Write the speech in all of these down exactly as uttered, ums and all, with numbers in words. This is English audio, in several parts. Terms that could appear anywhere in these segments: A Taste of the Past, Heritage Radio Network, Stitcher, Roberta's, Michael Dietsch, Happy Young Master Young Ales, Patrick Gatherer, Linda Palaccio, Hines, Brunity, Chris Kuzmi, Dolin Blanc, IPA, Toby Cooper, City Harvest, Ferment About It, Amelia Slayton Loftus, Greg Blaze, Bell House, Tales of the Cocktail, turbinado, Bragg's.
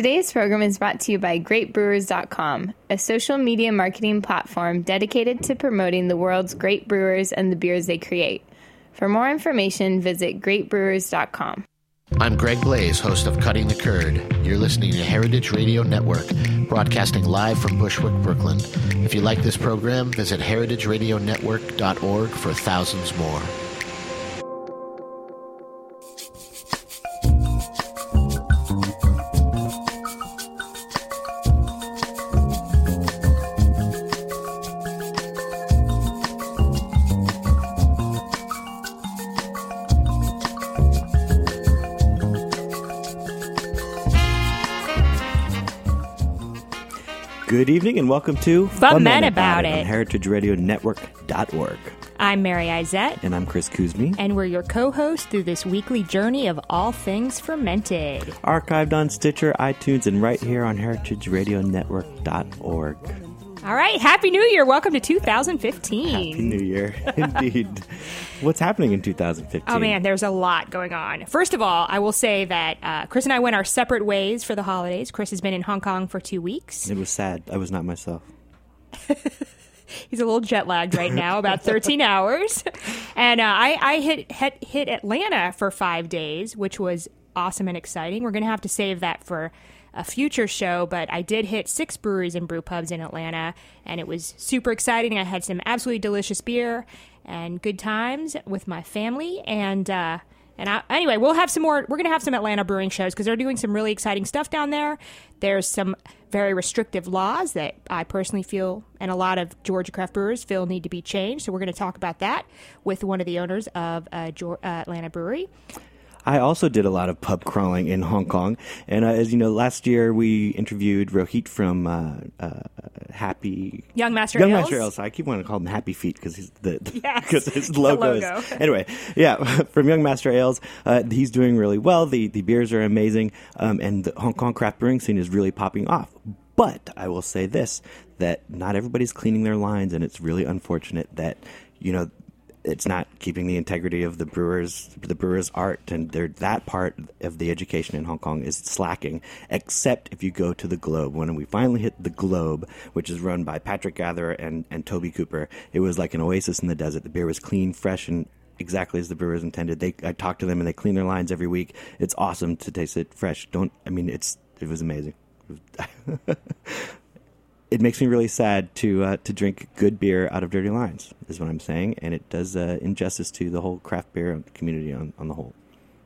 Today's program is brought to you by Great Brewers dot com, a social media marketing platform dedicated to promoting the world's great brewers and the beers they create. For more information, visit Great Brewers dot com. I'm Greg Blaze, host of Cutting the Curd. You're listening to Heritage Radio Network, broadcasting live from Bushwick, Brooklyn. If you like this program, visit heritage radio network dot org for thousands more. Good evening and welcome to Ferment About It on heritage radio network dot org. I'm Mary Izette. And I'm Chris Kuzmi. And we're your co-hosts through this weekly journey of all things fermented. Archived on Stitcher, iTunes, and right here on heritage radio network dot org. All right. Happy New Year. Welcome to two thousand fifteen. Happy New Year. Indeed. What's happening in two thousand fifteen? Oh, man, there's a lot going on. First of all, I will say that uh, Chris and I went our separate ways for the holidays. Chris has been in Hong Kong for two weeks. It was sad. I was not myself. He's a little jet lagged right now, about thirteen hours. And uh, I, I hit, hit hit Atlanta for five days, which was awesome and exciting. We're going to have to save that for a future show, but I did hit six breweries and brew pubs in Atlanta, and it was super exciting. I had some absolutely delicious beer and good times with my family, and uh, and I, anyway, we'll have some more. We're going to have some Atlanta brewing shows because they're doing some really exciting stuff down there. There's some very restrictive laws that I personally feel, and a lot of Georgia craft brewers feel, need to be changed, so we're going to talk about that with one of the owners of uh, Georgia, uh, Atlanta brewery. I also did a lot of pub crawling in Hong Kong. And uh, as you know, last year we interviewed Rohit from uh, uh, Happy Young Master Young Ales. Master Ales. I keep wanting to call him Happy Feet because he's the, the yes, his logo, the logo. Is. Anyway, yeah, from Young Master Ales, uh, he's doing really well. The the beers are amazing, um, and the Hong Kong craft brewing scene is really popping off. But I will say this: that not everybody's cleaning their lines, and it's really unfortunate that you know. It's not keeping the integrity of the brewers, the brewers' art, and that part of the education in Hong Kong is slacking, except if you go to the Globe. When we finally hit the Globe, which is run by Patrick Gatherer and, and Toby Cooper, it was like an oasis in the desert. The beer was clean, fresh, and exactly as the brewers intended. They I talk to them, and they clean their lines every week. It's awesome to taste it fresh. Don't I mean, it's it was amazing. It makes me really sad to uh, to drink good beer out of dirty lines, is what I'm saying, and it does uh, injustice to the whole craft beer community on, on the whole.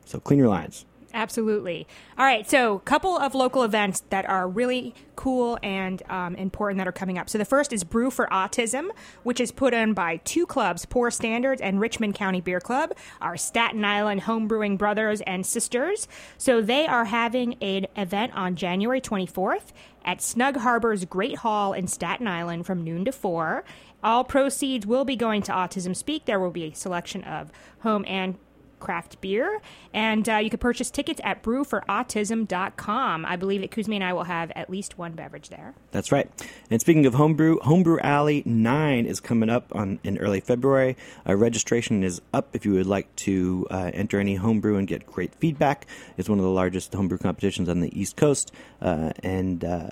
So clean your lines. Absolutely. All right, so a couple of local events that are really cool and um, important that are coming up. So the first is Brew for Autism, which is put on by two clubs, Poor Standards and Richmond County Beer Club, our Staten Island homebrewing brothers and sisters. So they are having an event on January twenty-fourth at Snug Harbor's Great Hall in Staten Island from noon to four. All proceeds will be going to Autism Speak. There will be a selection of home and craft beer, and uh, you can purchase tickets at brew for autism dot com. I believe that Kuzmi and I will have at least one beverage there. That's right. And speaking of homebrew, Homebrew Alley nine is coming up on in early February. Uh, registration is up if you would like to uh, enter any homebrew and get great feedback. It's one of the largest homebrew competitions on the East Coast, uh, and uh,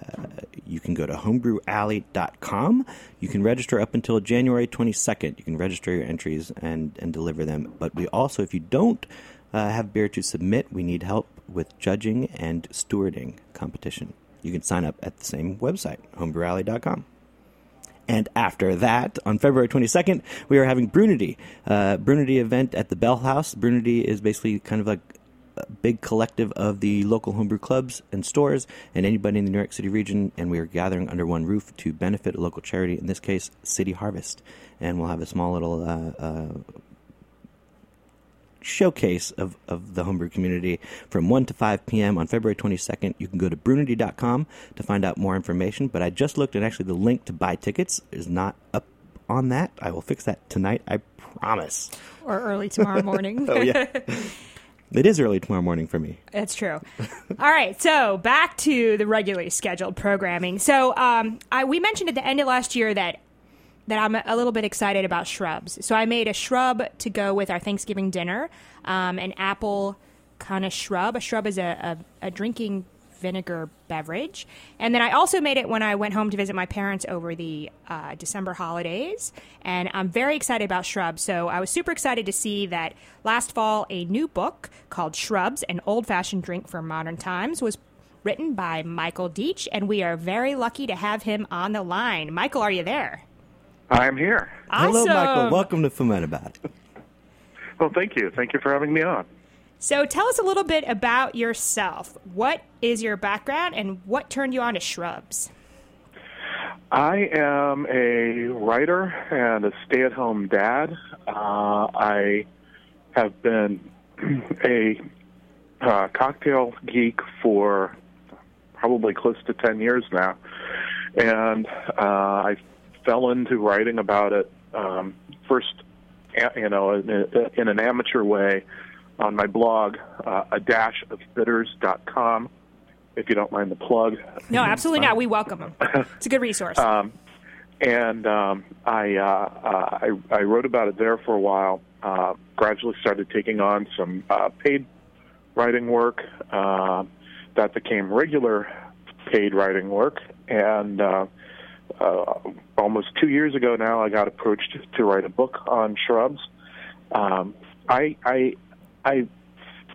you can go to homebrew alley dot com. You can register up until January twenty-second. You can register your entries and, and deliver them, but we also, if you don't Don't uh, have beer to submit, we need help with judging and stewarding competition. You can sign up at the same website, homebrew alley dot com. And after that, on February twenty-second, we are having Brunity, uh, Brunity event at the Bell House. Brunity is basically kind of like a big collective of the local homebrew clubs and stores and anybody in the New York City region, and we are gathering under one roof to benefit a local charity, in this case, City Harvest. And we'll have a small little uh, uh, showcase of, of the homebrew community from one to five p.m. on February twenty-second. You can go to brunity dot com to find out more information, but I just looked, and actually the link to buy tickets is not up on that. I will fix that tonight, I promise. Or early tomorrow morning. Oh, yeah. It is early tomorrow morning for me. That's true. All right, so back to the regularly scheduled programming. So um, I, we mentioned at the end of last year that that I'm a little bit excited about shrubs. So I made a shrub to go with our Thanksgiving dinner, um, an apple kind of shrub. A shrub is a, a, a drinking vinegar beverage. And then I also made it when I went home to visit my parents over the uh, December holidays. And I'm very excited about Shrubs. So I was super excited to see that last fall, a new book called Shrubs, an old-fashioned drink for modern times, was written by Michael Dietsch, and we are very lucky to have him on the line. Michael, are you there? I'm here. Awesome. Hello, Michael. Welcome to Ferment About It. Well, thank you. Thank you for having me on. So tell us a little bit about yourself. What is your background, and what turned you on to Shrubs? I am a writer and a stay-at-home dad. Uh, I have been a uh, cocktail geek for probably close to ten years now, and uh, I fell into writing about it um, first, you know, in an amateur way on my blog, uh, a dash of bitters dot com, if you don't mind the plug. No, absolutely not. We welcome them. It's a good resource. um, and um, I, uh, I I wrote about it there for a while, uh, gradually started taking on some uh, paid writing work. Uh, that became regular paid writing work, and uh, Uh, almost two years ago now, I got approached to write a book on Shrubs. Um, I, I, I,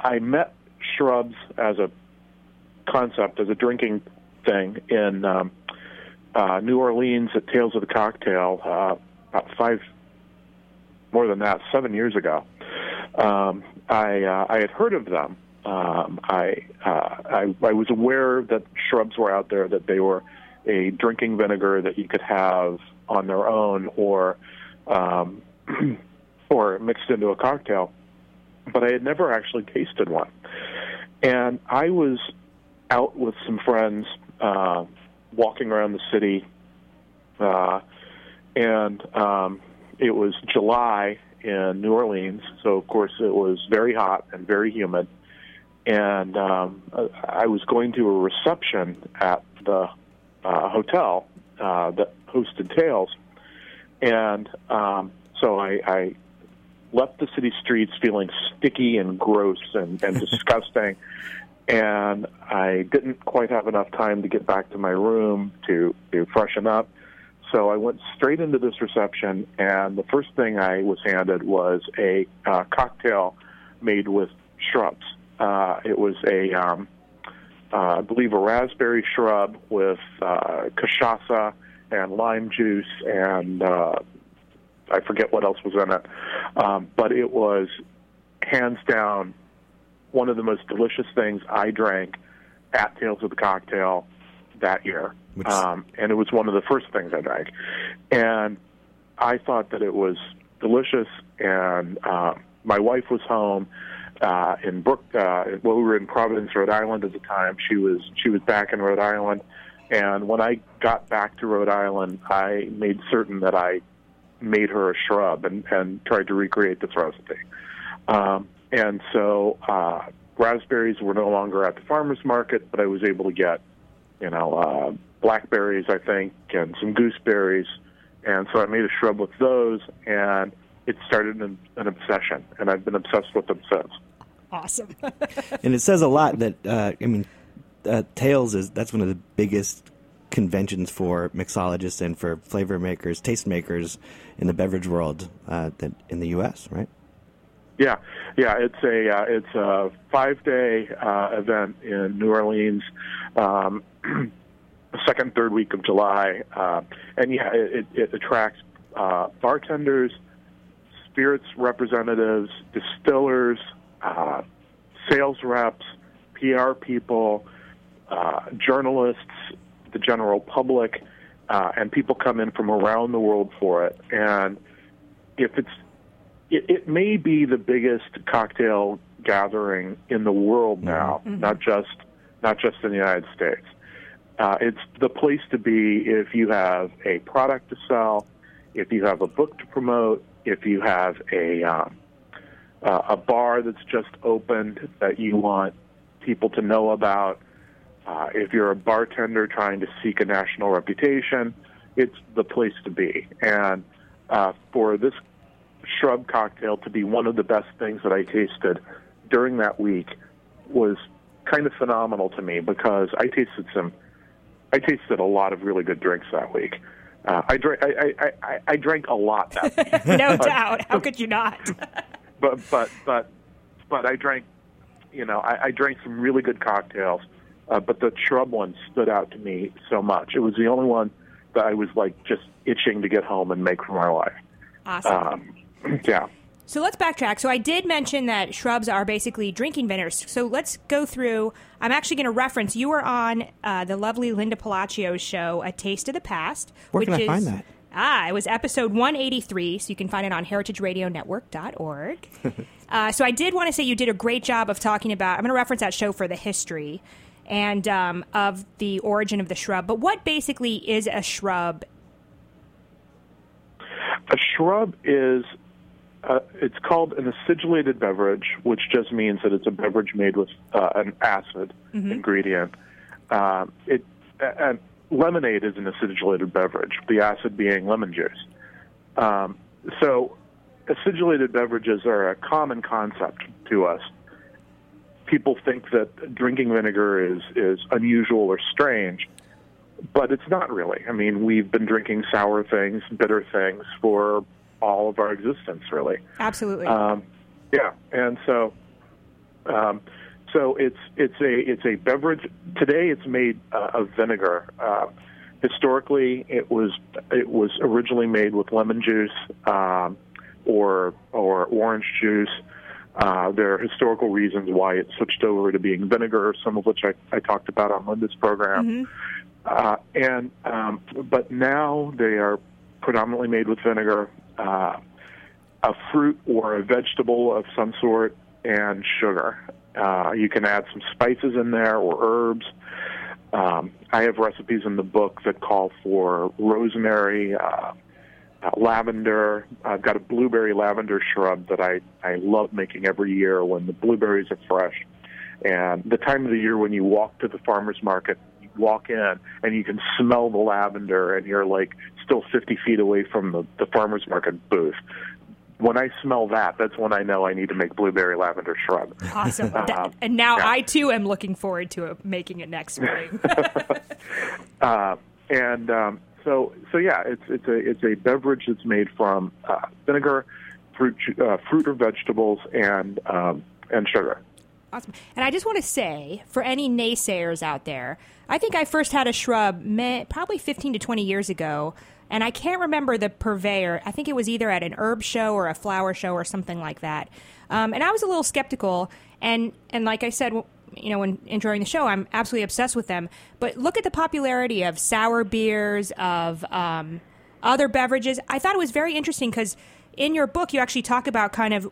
I met Shrubs as a concept, as a drinking thing, in um, uh, New Orleans at Tales of the Cocktail uh, about five, more than that, seven years ago. Um, I, uh, I had heard of them. Um, I, uh, I, I was aware that Shrubs were out there, that they were a drinking vinegar that you could have on their own or um, or mixed into a cocktail, but I had never actually tasted one. And I was out with some friends uh, walking around the city, uh, and um, it was July in New Orleans, so of course it was very hot and very humid, and um, I was going to a reception at the Uh, hotel uh, that hosted Tales, and um, so I, I left the city streets feeling sticky and gross and, and disgusting, and I didn't quite have enough time to get back to my room to, to freshen up, so I went straight into this reception, and the first thing I was handed was a uh, cocktail made with shrubs. Uh, it was a... Um, Uh, I believe a raspberry shrub with uh, cachaça and lime juice, and uh, I forget what else was in it. Um, but it was, hands down, one of the most delicious things I drank at Tales of the Cocktail that year. Um, and it was one of the first things I drank. And I thought that it was delicious, and uh, my wife was home. Uh, in Brook, uh, well, we were in Providence, Rhode Island at the time. She was she was back in Rhode Island, and when I got back to Rhode Island, I made certain that I made her a shrub and, and tried to recreate this recipe. Um, and so uh, raspberries were no longer at the farmer's market, but I was able to get, you know, uh, blackberries, I think, and some gooseberries, and so I made a shrub with those, and it started an, an obsession, and I've been obsessed with them since. Awesome. And it says a lot that, uh, I mean, uh, Tales is, that's one of the biggest conventions for mixologists and for flavor makers, taste makers in the beverage world uh, that in the U S, right? Yeah, yeah. It's a uh, it's a five day uh, event in New Orleans, um, second third week of July, uh, and yeah, it, it attracts uh, bartenders, spirits representatives, distillers, uh, sales reps, P R people, uh, journalists, the general public, uh, and people come in from around the world for it. And if it's, it, it may be the biggest cocktail gathering in the world now, mm-hmm. not just not just in the United States. Uh, it's the place to be if you have a product to sell, if you have a book to promote, if you have a um, uh, a bar that's just opened that you want people to know about, uh, if you're a bartender trying to seek a national reputation, it's the place to be. And uh, for this shrub cocktail to be one of the best things that I tasted during that week was kind of phenomenal to me because I tasted some, I tasted a lot of really good drinks that week. Uh, I drank, I, I, I, I drank a lot that week. No but, doubt. How could you not? but but but but I drank, you know, I, I drank some really good cocktails. Uh, but the shrub one stood out to me so much. It was the only one that I was like just itching to get home and make for my life. Awesome. Um, yeah. So let's backtrack. So I did mention that shrubs are basically drinking vinegars. So let's go through. I'm actually going to reference. You were on uh, the lovely Linda Palaccio's show, A Taste of the Past. Where which can I is, find that? Ah, it was episode one eighty-three, so you can find it on heritage radio network dot org. uh, so I did want to say you did a great job of talking about, I'm going to reference that show for the history and um, of the origin of the shrub. But what basically is a shrub? A shrub is... Uh, it's called an acidulated beverage, which just means that it's a beverage made with uh, an acid mm-hmm. ingredient. Uh, it, and lemonade is an acidulated beverage, the acid being lemon juice. Um, so acidulated beverages are a common concept to us. People think that drinking vinegar is, is unusual or strange, but it's not really. I mean, we've been drinking sour things, bitter things for all of our existence, really. Absolutely. Um, yeah, and so, um, so it's it's a it's a beverage. Today, it's made uh, of vinegar. Uh, historically, it was it was originally made with lemon juice um, or or orange juice. Uh, there are historical reasons why it switched over to being vinegar, some of which I, I talked about on Linda's program. Mm-hmm. Uh, and um, but now they are predominantly made with vinegar. Uh, a fruit or a vegetable of some sort, and sugar. Uh, you can add some spices in there or herbs. Um, I have recipes in the book that call for rosemary, uh, uh, lavender. I've got a blueberry lavender shrub that I, I love making every year when the blueberries are fresh. And the time of the year when you walk to the farmer's market, you walk in, and you can smell the lavender, and you're like, still fifty feet away from the, the farmer's market booth. When I smell that, that's when I know I need to make blueberry lavender shrub. Awesome. Uh, that, and now yeah. I, too, am looking forward to it, making it next spring. uh, and um, so, so yeah, it's it's a it's a beverage that's made from uh, vinegar, fruit, uh, fruit or vegetables, and um, and sugar. Awesome. And I just want to say, for any naysayers out there, I think I first had a shrub me- probably fifteen to twenty years ago. And I can't remember the purveyor. I think it was either at an herb show or a flower show or something like that. Um, and I was a little skeptical. And, and like I said, you know, when introing the show, I'm absolutely obsessed with them. But look at the popularity of sour beers, of um, other beverages. I thought it was very interesting because in your book, you actually talk about kind of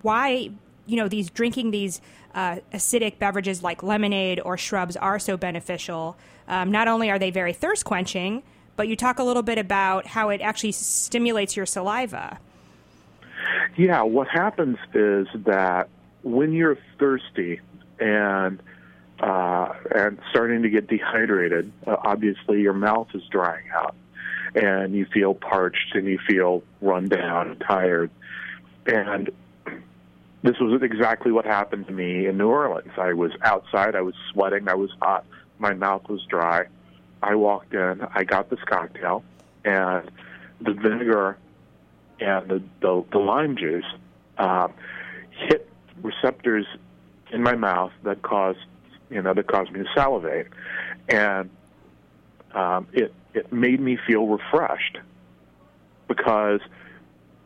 why, you know, these drinking these uh, acidic beverages like lemonade or shrubs are so beneficial. Um, not only are they very thirst quenching, but you talk a little bit about how it actually stimulates your saliva. Yeah, what happens is that when you're thirsty and uh, and starting to get dehydrated, uh, obviously your mouth is drying out, and you feel parched and you feel run down and tired. And this was exactly what happened to me in New Orleans. I was outside. I was sweating. I was hot. My mouth was dry. I walked in. I got this cocktail, and the vinegar and the the, the lime juice uh, hit receptors in my mouth that caused you know that caused me to salivate, and um, it it made me feel refreshed because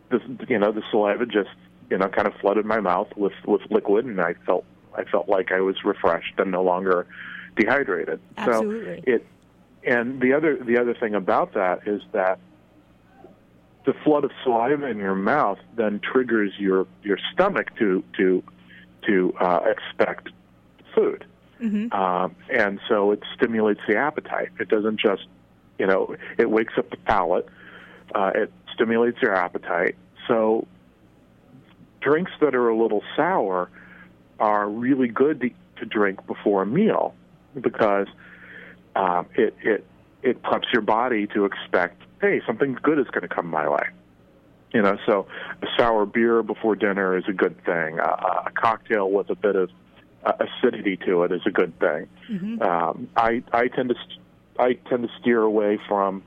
the you know the saliva just. You know, kind of flooded my mouth with, with liquid, and I felt I felt like I was refreshed and no longer dehydrated. Absolutely. So it, and the other the other thing about that is that the flood of saliva in your mouth then triggers your, your stomach to to to uh, expect food, mm-hmm. um, and so it stimulates the appetite. It doesn't just you know it wakes up the palate. Uh, it stimulates your appetite. So drinks that are a little sour are really good to, to drink before a meal because um, it, it it preps your body to expect, hey, something good is going to come my way. You know, so a sour beer before dinner is a good thing. Uh, a cocktail with a bit of acidity to it is a good thing. Mm-hmm. Um, I I tend to I tend to steer away from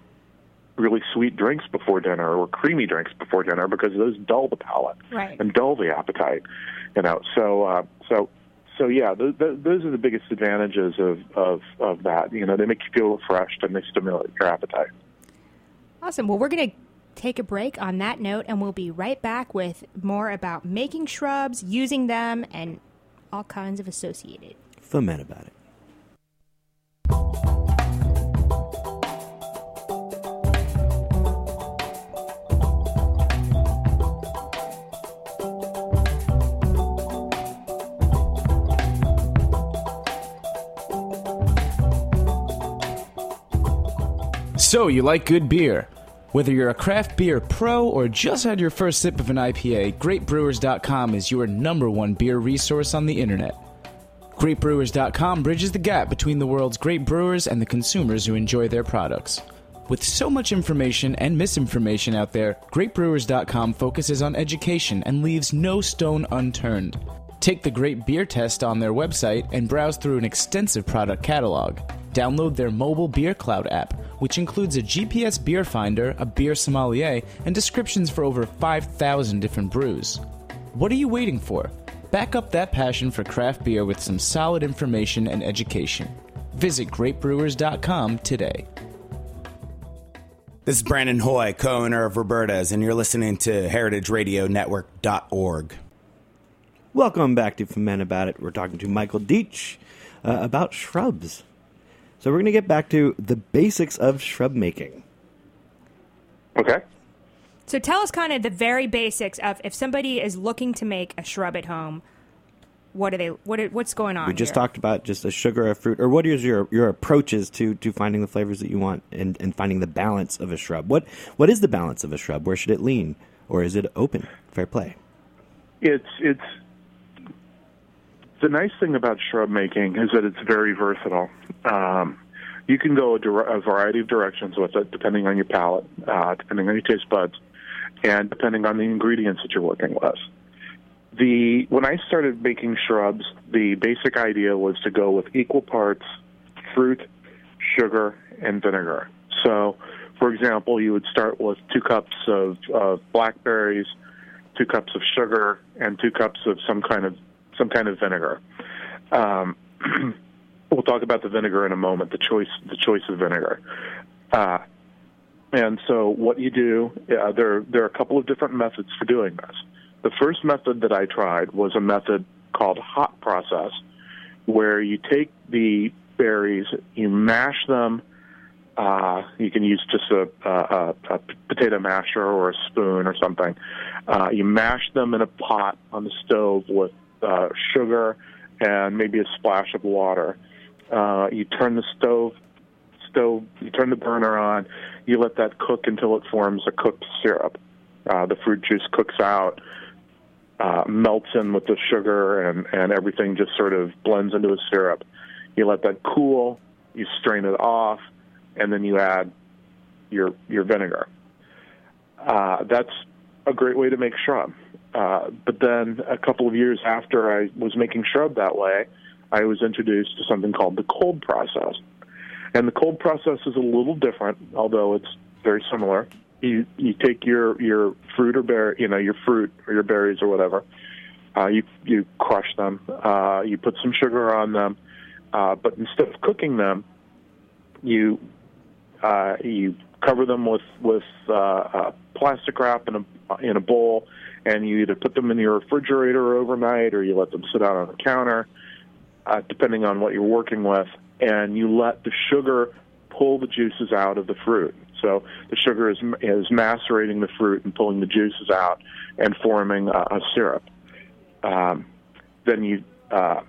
really sweet drinks before dinner or creamy drinks before dinner because those dull the palate right. and dull the appetite. You know, so uh, so so yeah, th- th- those are the biggest advantages of, of of that. You know, they make you feel refreshed and they stimulate your appetite. Awesome. Well, we're gonna take a break on that note, and we'll be right back with more about making shrubs, using them, and all kinds of associated. Ferment About It. So, you like good beer. Whether you're a craft beer pro or just had your first sip of an I P A, Great Brewers dot com is your number one beer resource on the internet. Great Brewers dot com bridges the gap between the world's great brewers and the consumers who enjoy their products. With so much information and misinformation out there, Great Brewers dot com focuses on education and leaves no stone unturned. Take the Great Beer Test on their website and browse through an extensive product catalog. Download their mobile Beer Cloud app, which includes a G P S beer finder, a beer sommelier, and descriptions for over five thousand different brews. What are you waiting for? Back up that passion for craft beer with some solid information and education. Visit Great Brewers dot com today. This is Brandon Hoy, co-owner of Roberta's, and you're listening to Heritage Radio Network dot org. Welcome back to Ferment About It. We're talking to Michael Dietsch uh, about shrubs. So we're going to get back to the basics of shrub making. Okay. So tell us kind of the very basics of if somebody is looking to make a shrub at home, what are they? What are, what's going on? We just here? talked about just a sugar, a fruit, or what is your your approaches to, to finding the flavors that you want and, and finding the balance of a shrub? What what is the balance of a shrub? Where should it lean, or is it open? Fair play. It's it's. The nice thing about shrub making is that it's very versatile. Um, you can go a, dire- a variety of directions with it, depending on your palate, uh, depending on your taste buds, and depending on the ingredients that you're working with. The when I started making shrubs, the basic idea was to go with equal parts fruit, sugar, and vinegar. So, for example, you would start with two cups of, of blackberries, two cups of sugar, and two cups of some kind of some kind of vinegar. Um, we'll talk about the vinegar in a moment, the choice the choice of vinegar. Uh, and so what you do, uh, there, there are a couple of different methods for doing this. The first method that I tried was a method called hot process, where you take the berries, you mash them. Uh, you can use just a, a, a potato masher or a spoon or something. Uh, you mash them in a pot on the stove with Uh, sugar and maybe a splash of water. Uh, you turn the stove, stove, you turn the burner on. You let that cook until it forms a cooked syrup. Uh, the fruit juice cooks out, uh, melts in with the sugar, and, and everything just sort of blends into a syrup. You let that cool. You strain it off, and then you add your your vinegar. Uh, that's a great way to make shrub. Uh, but then a couple of years after I was making shrub that way, I was introduced to something called the cold process. And the cold process is a little different, although it's very similar. You you take your, your fruit or berry, you know, your fruit or your berries or whatever. Uh, you you crush them. Uh, you put some sugar on them, uh, but instead of cooking them, you uh, you cover them with with uh, uh, plastic wrap in a in a bowl. And you either put them in your refrigerator overnight or you let them sit out on the counter, uh, depending on what you're working with, and you let the sugar pull the juices out of the fruit. So the sugar is is macerating the fruit and pulling the juices out and forming a, a syrup. Um, then you uh,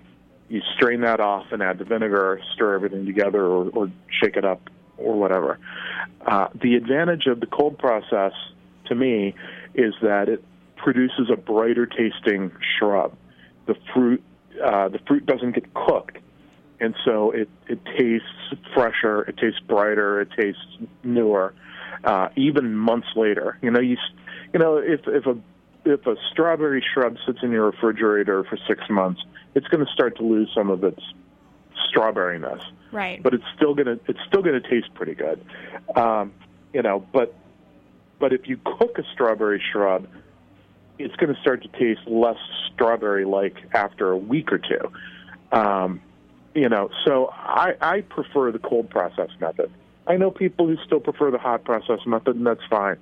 you strain that off and add the vinegar, stir everything together or, or shake it up or whatever. Uh, the advantage of the cold process, to me, is that it produces a brighter tasting shrub. The fruit, uh, the fruit doesn't get cooked, and so it, it tastes fresher, it tastes brighter, it tastes newer. Uh, even months later, you know, you you know, if if a if a strawberry shrub sits in your refrigerator for six months, it's going to start to lose some of its strawberryness. Right. But it's still going to it's still going to taste pretty good, um, you know. But but if you cook a strawberry shrub, it's going to start to taste less strawberry-like after a week or two. Um, you know, so I, I prefer the cold process method. I know people who still prefer the hot process method, and that's fine.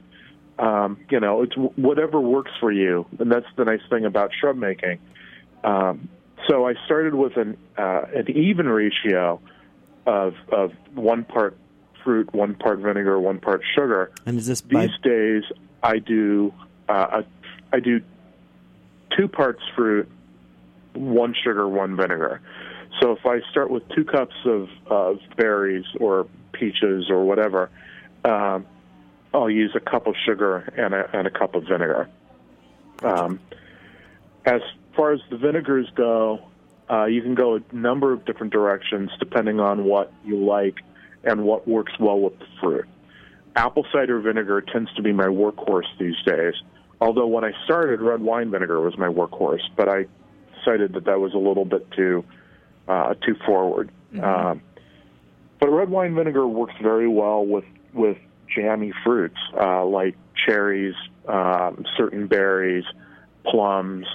Um, you know, it's whatever works for you, and that's the nice thing about shrub making. Um, so I started with an uh, an even ratio of of one part fruit, one part vinegar, one part sugar. And is this by- these days I do uh, I do two parts fruit, one sugar, one vinegar. So if I start with two cups of, of berries or peaches or whatever, um, I'll use a cup of sugar and a, and a cup of vinegar. Um, as far as the vinegars go, uh, you can go a number of different directions depending on what you like and what works well with the fruit. Apple cider vinegar tends to be my workhorse these days, although when I started, red wine vinegar was my workhorse, but I decided that that was a little bit too uh, too forward. Mm-hmm. Um, but red wine vinegar works very well with, with jammy fruits uh, like cherries, um, certain berries, plums.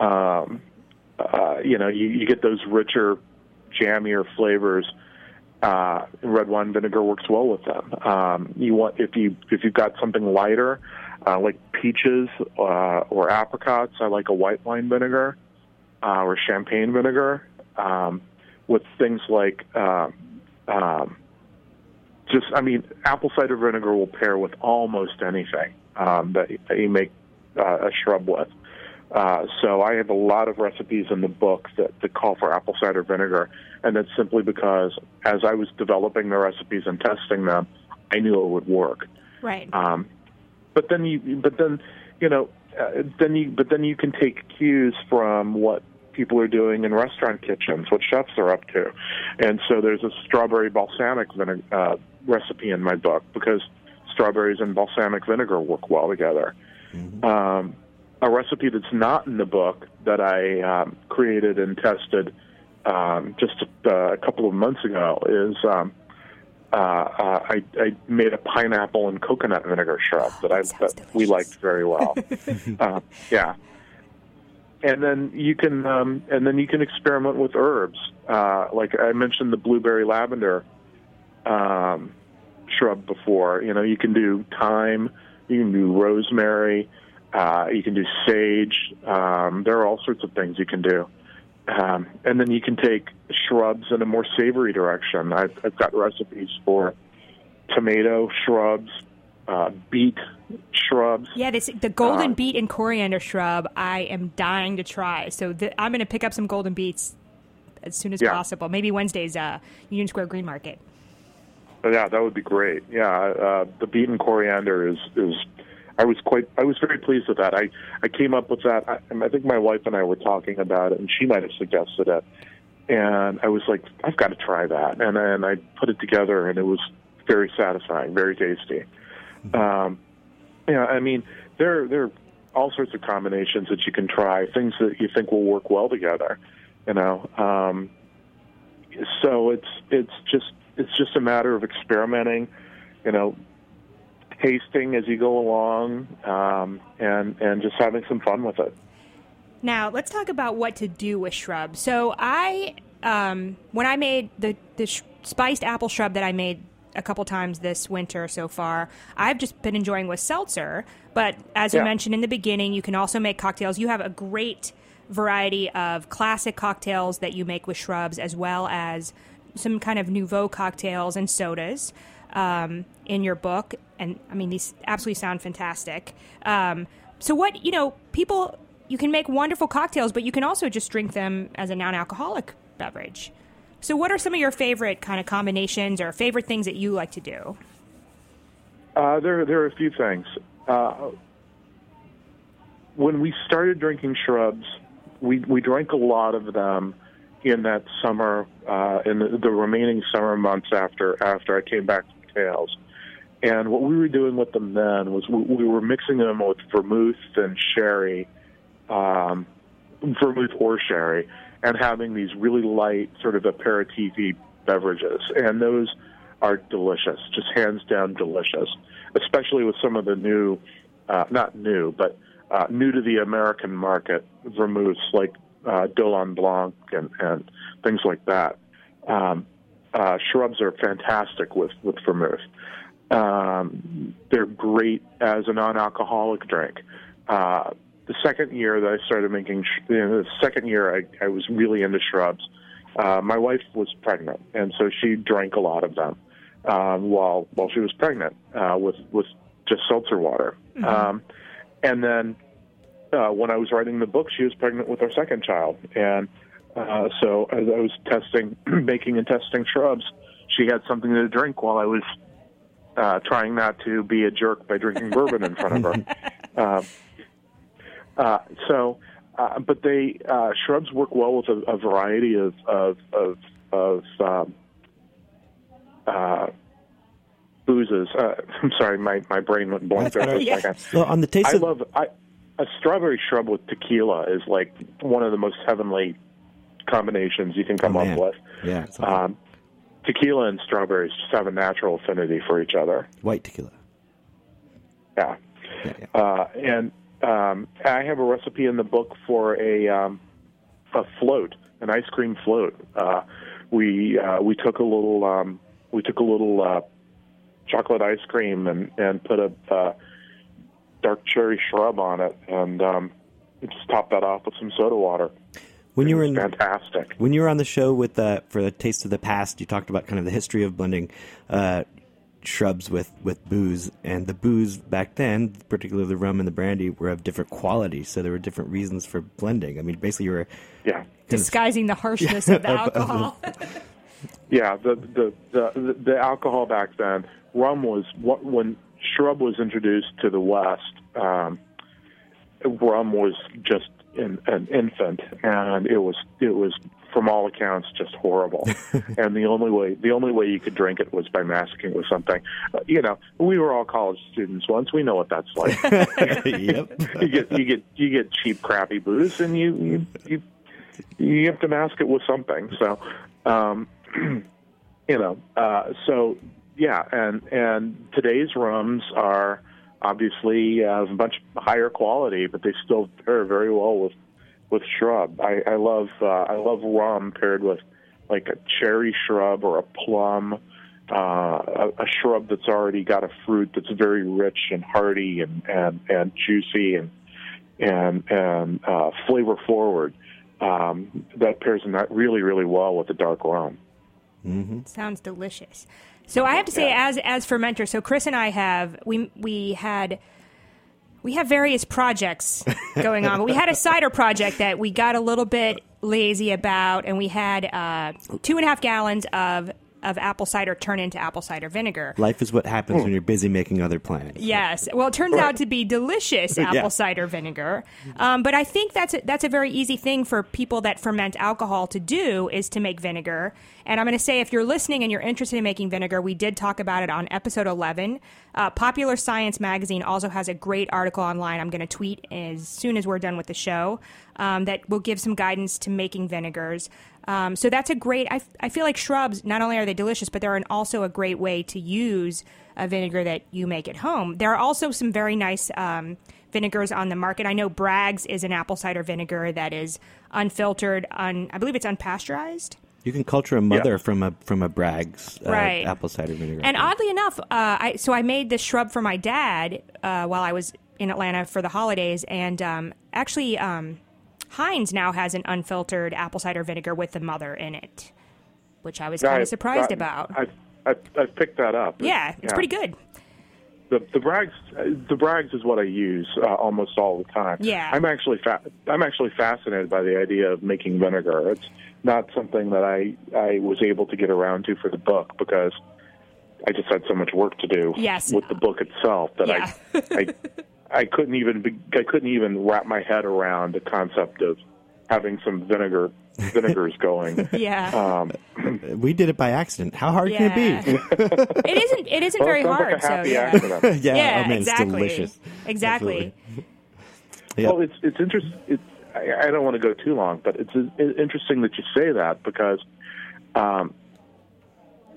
Um, uh, you know, you, you get those richer, jammier flavors. Uh, red wine vinegar works well with them. Um, you want if you if you've got something lighter, uh, like peaches uh, or apricots. I like a white wine vinegar uh, or champagne vinegar um, with things like. Uh, um, Just, I mean, apple cider vinegar will pair with almost anything um, that, that you make uh, a shrub with. Uh, so I have a lot of recipes in the book that, that call for apple cider vinegar, and that's simply because as I was developing the recipes and testing them, I knew it would work. Right. Um, but then you, but then you know, uh, then you, but then you can take cues from what people are doing in restaurant kitchens, what chefs are up to. And so there's a strawberry balsamic vinegar uh, recipe in my book because strawberries and balsamic vinegar work well together. Mm-hmm. Um, a recipe that's not in the book that I um, created and tested um, just uh, a couple of months ago is um, uh, uh, I, I made a pineapple and coconut vinegar shrub oh, that, I, that, that we liked very well. uh, yeah. And then you can, um, and then you can experiment with herbs. Uh, like I mentioned, the blueberry lavender um, shrub before. You know, you can do thyme, you can do rosemary, uh, you can do sage. Um, there are all sorts of things you can do. Um, and then you can take shrubs in a more savory direction. I've, I've got recipes for tomato shrubs. Uh, beet shrubs. Yeah, this, the golden uh, beet and coriander shrub I am dying to try. So the, I'm going to pick up some golden beets as soon as yeah. possible. Maybe Wednesday's uh, Union Square Green Market. Yeah, that would be great. Yeah, uh, the beet and coriander is, is I was quite I was very pleased with that. I, I came up with that. I, I think my wife and I were talking about it, and she might have suggested it. And I was like, I've got to try that. And and I put it together, and it was very satisfying, very tasty. Um, yeah, I mean, there there are all sorts of combinations that you can try, things that you think will work well together, you know. Um, so it's it's just it's just a matter of experimenting, you know, tasting as you go along, um, and and just having some fun with it. Now let's talk about what to do with shrubs. So I um, when I made the the sh- spiced apple shrub that I made a couple times this winter so far, I've just been enjoying with seltzer. But as yeah. I mentioned in the beginning, you can also make cocktails. You have a great variety of classic cocktails that you make with shrubs, as well as some kind of nouveau cocktails and sodas um, in your book. And I mean, these absolutely sound fantastic. Um, so what, you know, people, you can make wonderful cocktails, but you can also just drink them as a non-alcoholic beverage. So what are some of your favorite kind of combinations or favorite things that you like to do? Uh, there, there are a few things. Uh, when we started drinking shrubs, we, we drank a lot of them in that summer, uh, in the, the remaining summer months after after I came back from Tales. And what we were doing with them then was we, we were mixing them with vermouth and sherry, um, vermouth or sherry, and having these really light sort of aperitif beverages. And those are delicious, just hands down delicious, especially with some of the new, uh, not new, but uh, new to the American market vermouths like uh, Dolin Blanc and, and things like that. Um, uh, shrubs are fantastic with, with vermouth. Um, they're great as a non-alcoholic drink. Uh, the second year that I started making, you know, the second year I, I was really into shrubs. Uh, my wife was pregnant, and so she drank a lot of them um, while while she was pregnant uh, with with just seltzer water. Mm-hmm. Um, and then uh, when I was writing the book, she was pregnant with our second child, and uh, so as I was testing, making and testing shrubs, she had something to drink while I was. Uh, trying not to be a jerk by drinking bourbon in front of her. Uh, uh, so, uh, but they uh, shrubs work well with a, a variety of of of, of um, uh, boozes. Uh, I'm sorry, my, my brain went blank there for a second. Well, on the taste, I of... love I, a strawberry shrub with tequila is like one of the most heavenly combinations you can come oh, up man. with. Yeah. It's awesome. um, Tequila and strawberries just have a natural affinity for each other. White tequila. Yeah. yeah, yeah. Uh, and um, I have a recipe in the book for a um, a float, an ice cream float. Uh, we uh, we took a little um, we took a little uh, chocolate ice cream and, and put a uh, dark cherry shrub on it, and um, just topped that off with some soda water. When you were in, fantastic. When you were on the show with uh, for the Taste of the Past, you talked about kind of the history of blending uh, shrubs with, with booze, and the booze back then, particularly the rum and the brandy, were of different quality, so there were different reasons for blending. I mean, basically you were yeah. disguising the harshness yeah, of the alcohol. yeah, the the, the the alcohol back then, rum was, what when shrub was introduced to the West, um, rum was just An, an infant, and it was it was from all accounts just horrible. And the only way the only way you could drink it was by masking it with something. Uh, you know, we were all college students once. We know what that's like. Yep. you get you get you get cheap, crappy booze, and you you you, you have to mask it with something. So, um, you know, uh, so yeah, and and today's rums are. Obviously, uh, much higher quality, but they still pair very well with, with shrub. I, I love uh, I love rum paired with like a cherry shrub or a plum, uh, a, a shrub that's already got a fruit that's very rich and hearty and, and, and juicy and and and uh, flavor forward. Um, that pairs really really well with the dark rum. Mm-hmm. Sounds delicious. So I have to say, yeah. as as fermenter, so Chris and I have we we had we have various projects going on. But we had a cider project that we got a little bit lazy about, and we had uh, two and a half gallons of of apple cider turn into apple cider vinegar. Life is what happens mm. when you're busy making other plans. Yes, well, it turns right. out to be delicious apple yeah. cider vinegar. Um, but I think that's a, that's a very easy thing for people that ferment alcohol to do is to make vinegar. And I'm going to say, if you're listening and you're interested in making vinegar, we did talk about it on episode eleven. Uh, Popular Science magazine also has a great article online. I'm going to tweet as soon as we're done with the show um, that will give some guidance to making vinegars. Um, so that's a great, I, I feel like shrubs, not only are they delicious, but they're an, also a great way to use a vinegar that you make at home. There are also some very nice um, vinegars on the market. I know Bragg's is an apple cider vinegar that is unfiltered, un, I believe it's unpasteurized. You can culture a mother yeah. from a from a Bragg's uh, right. apple cider vinegar. And oddly enough, uh, I, so I made this shrub for my dad uh, while I was in Atlanta for the holidays, and um, actually... Um, Hines now has an unfiltered apple cider vinegar with the mother in it, which I was kind of surprised I, about. I, I, I picked that up. Yeah, it's yeah. pretty good. The the Bragg's the Bragg's is what I use uh, almost all the time. Yeah, I'm actually fa- I'm actually fascinated by the idea of making vinegar. It's not something that I I was able to get around to for the book because I just had so much work to do yes. with the book itself that yeah. I. I I couldn't even be, I couldn't even wrap my head around the concept of having some vinegar vinegar's going. Yeah. Um, we did it by accident. How hard yeah. can it be? It isn't. It isn't well, very it hard. Like a happy so yeah. accident. yeah, yeah. I mean, exactly. It's delicious. Exactly. Yep. Well, it's it's interesting. It's, I, I don't want to go too long, but it's, it's interesting that you say that because um,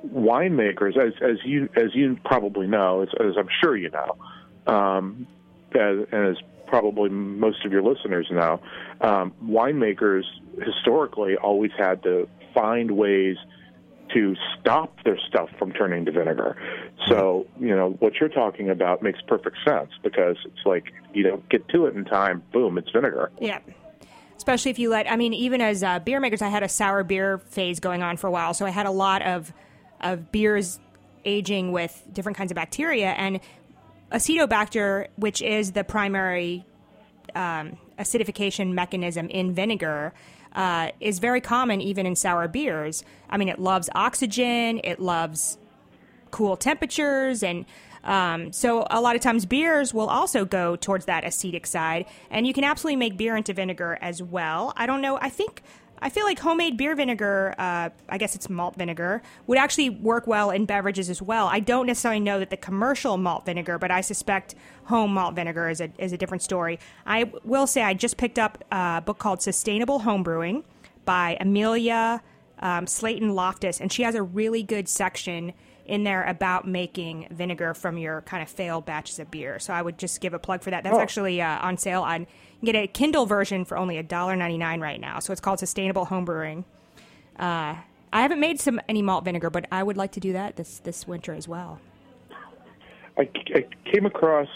winemakers, as as you as you probably know, as, as I'm sure you know, um, as, as probably most of your listeners know, um, winemakers historically always had to find ways to stop their stuff from turning to vinegar. So, you know, what you're talking about makes perfect sense because it's like, you don't get to it in time, boom, it's vinegar. Yeah. Especially if you let, I mean, even as uh, beer makers, I had a sour beer phase going on for a while. So I had a lot of, of beers aging with different kinds of bacteria. And acetobacter, which is the primary um, acidification mechanism in vinegar, Uh, is very common even in sour beers. I mean, it loves oxygen, it loves cool temperatures, and um, so a lot of times beers will also go towards that acetic side, and you can absolutely make beer into vinegar as well. I don't know, I think, I feel like homemade beer vinegar, uh, I guess it's malt vinegar, would actually work well in beverages as well. I don't necessarily know that the commercial malt vinegar, but I suspect home malt vinegar is a is a different story. I will say I just picked up a book called Sustainable Home Brewing by Amelia um, Slayton Loftus, and she has a really good section in there about making vinegar from your kind of failed batches of beer. So I would just give a plug for that. That's oh. actually uh, on sale. On, you can get a Kindle version for only one dollar and ninety-nine cents right now. So it's called Sustainable Home Brewing. Uh, I haven't made some any malt vinegar, but I would like to do that this, this winter as well. I, I came across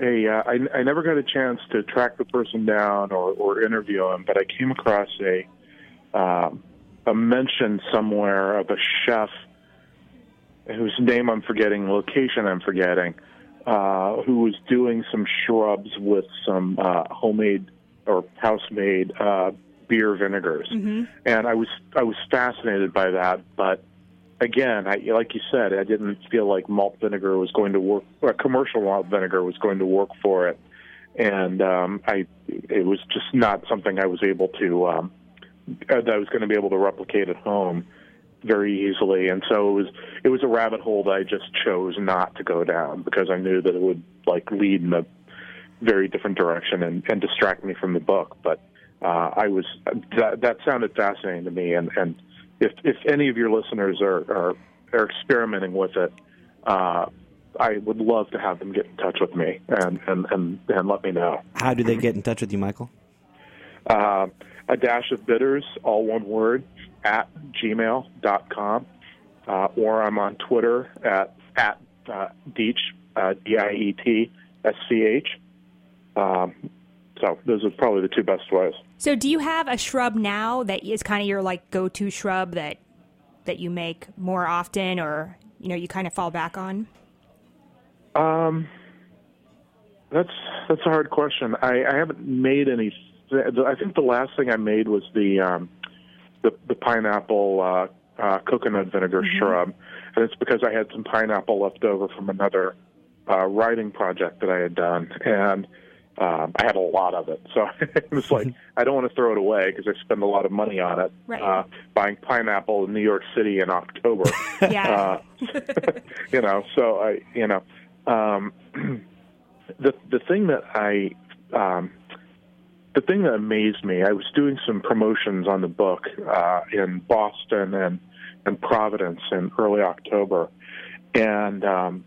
a... Uh, I, I never got a chance to track the person down or, or interview him, but I came across a um, a mention somewhere of a chef whose name I'm forgetting, location I'm forgetting, uh, who was doing some shrubs with some uh, homemade or house-made uh, beer vinegars, mm-hmm. and I was I was fascinated by that. But again, I, like you said, I didn't feel like malt vinegar was going to work. Or commercial malt vinegar was going to work for it, and um, I it was just not something I was able to um, that I was going to be able to replicate at home very easily, and so it was it was a rabbit hole that I just chose not to go down because I knew that it would like lead in a very different direction and, and distract me from the book. But uh, I was that, that sounded fascinating to me, and, and if if any of your listeners are are, are experimenting with it, uh, I would love to have them get in touch with me and and, and, and let me know. How do they get in touch with you, Michael? Uh, a dash of bitters, all one word, at gmail dot com, uh, or I'm on Twitter at, at uh, Dietsch, uh, D I E T S C H. Um, so those are probably the two best ways. So do you have a shrub now that is kind of your like go-to shrub that that you make more often, or you know you kind of fall back on? Um, that's that's a hard question. I, I haven't made any. I think the last thing I made was the. Um, The, the pineapple uh, uh, coconut vinegar mm-hmm. shrub, and it's because I had some pineapple left over from another uh, writing project that I had done, and um, I had a lot of it. So it was like I don't want to throw it away because I spend a lot of money on it. Right. Uh, buying pineapple in New York City in October, yeah, uh, you know. So I, you know, um, the the thing that I. Um, The thing that amazed me, I was doing some promotions on the book uh, in Boston and, and Providence in early October, and um,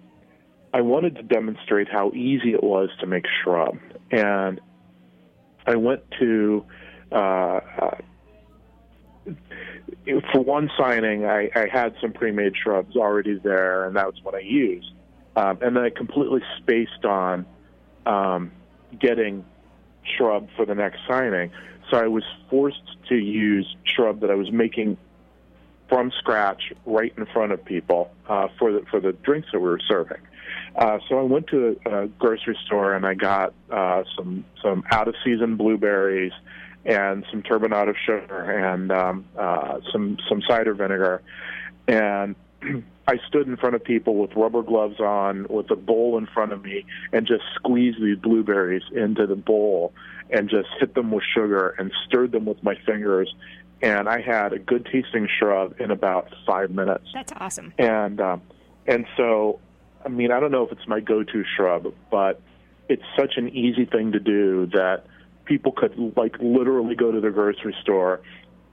I wanted to demonstrate how easy it was to make shrub. And I went to, uh, uh, for one signing, I, I had some pre-made shrubs already there, and that was what I used. Um, and then I completely spaced on um, getting shrub for the next signing, so I was forced to use shrub that I was making from scratch right in front of people uh, for the for the drinks that we were serving. Uh, so I went to a, a grocery store and I got uh, some some out of season blueberries and some turbinado sugar and um, uh, some some cider vinegar, and I stood in front of people with rubber gloves on, with a bowl in front of me, and just squeezed these blueberries into the bowl and just hit them with sugar and stirred them with my fingers. And I had a good tasting shrub in about five minutes. That's awesome. And um, and so, I mean, I don't know if it's my go-to shrub, but it's such an easy thing to do that people could, like, literally go to the grocery store,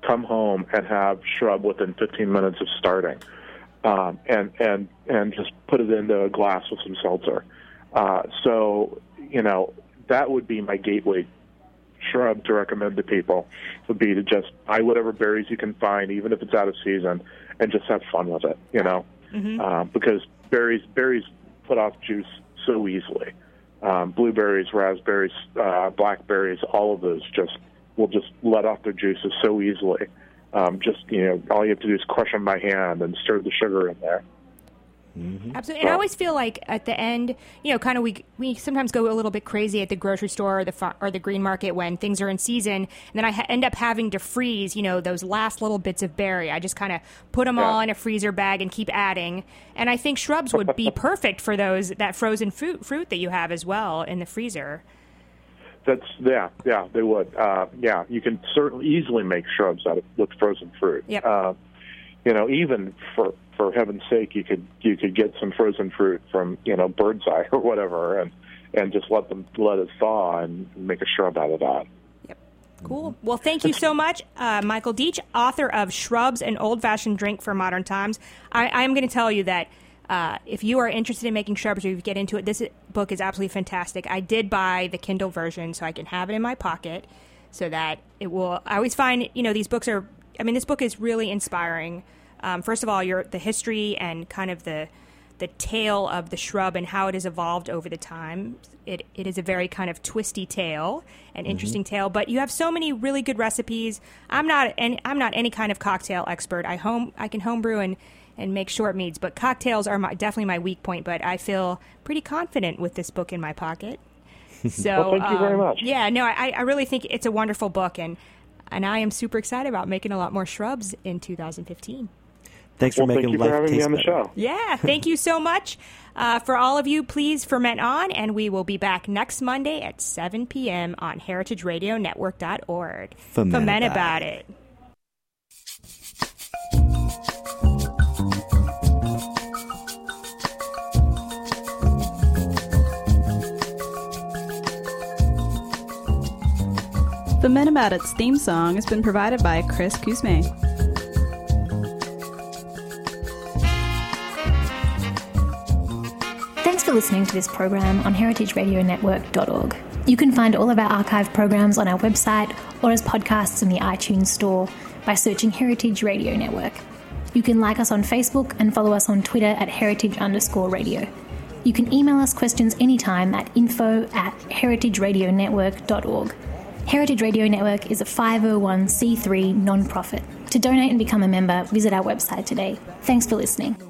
come home, and have shrub within fifteen minutes of starting. Um, and, and and just put it into a glass with some seltzer. Uh, so, you know, that would be my gateway shrub to recommend to people, would be to just buy whatever berries you can find, even if it's out of season, and just have fun with it, you know, mm-hmm. uh, because berries berries put off juice so easily. Um, blueberries, raspberries, uh, blackberries, all of those just will just let off their juices so easily. Um, just, you know, all you have to do is crush them by hand and stir the sugar in there. Mm-hmm. Absolutely. And I always feel like at the end, you know, kind of we we sometimes go a little bit crazy at the grocery store or the or the green market when things are in season, and then I ha- end up having to freeze, you know, those last little bits of berry. I just kind of put them yeah. all in a freezer bag and keep adding. And I think shrubs would be perfect for those that frozen fruit fruit that you have as well in the freezer. That's yeah, yeah, they would. Uh, yeah, you can certainly easily make shrubs out of with frozen fruit. Yep. Uh, you know, even for for heaven's sake, you could you could get some frozen fruit from, you know, Bird's Eye or whatever, and, and just let them let it thaw and make a shrub out of that. Yep. Cool. Well, thank you so much, uh, Michael Dietsch, author of Shrubs, an old-fashioned drink for modern times. I, I'm going to tell you that. Uh, if you are interested in making shrubs or you get into it, this book is absolutely fantastic. I did buy the Kindle version so I can have it in my pocket so that it will... I always find, you know, these books are... I mean, this book is really inspiring. Um, first of all, your the history and kind of the the tale of the shrub and how it has evolved over the time. It It is a very kind of twisty tale, an interesting mm-hmm. tale, but you have so many really good recipes. I'm not any, I'm not any kind of cocktail expert. I home I can homebrew and... and make short meads, but cocktails are my, definitely my weak point, but I feel pretty confident with this book in my pocket. So well, thank you um, very much. Yeah, no, I, I really think it's a wonderful book, and and I am super excited about making a lot more shrubs in two thousand fifteen. Thanks for well, making thank life for taste me on the show. Yeah, thank you so much. Uh, for all of you, please ferment on, and we will be back next Monday at seven p.m. on heritage radio network dot org. Ferment, ferment about it. it. The Men About It's theme song has been provided by Chris Kuzme. Thanks for listening to this program on heritage radio network dot org. You can find all of our archive programs on our website or as podcasts in the iTunes store by searching Heritage Radio Network. You can like us on Facebook and follow us on Twitter at heritage underscore radio. You can email us questions anytime at info at heritage radio network dot org. Heritage Radio Network is a five oh one c three nonprofit. To donate and become a member, visit our website today. Thanks for listening.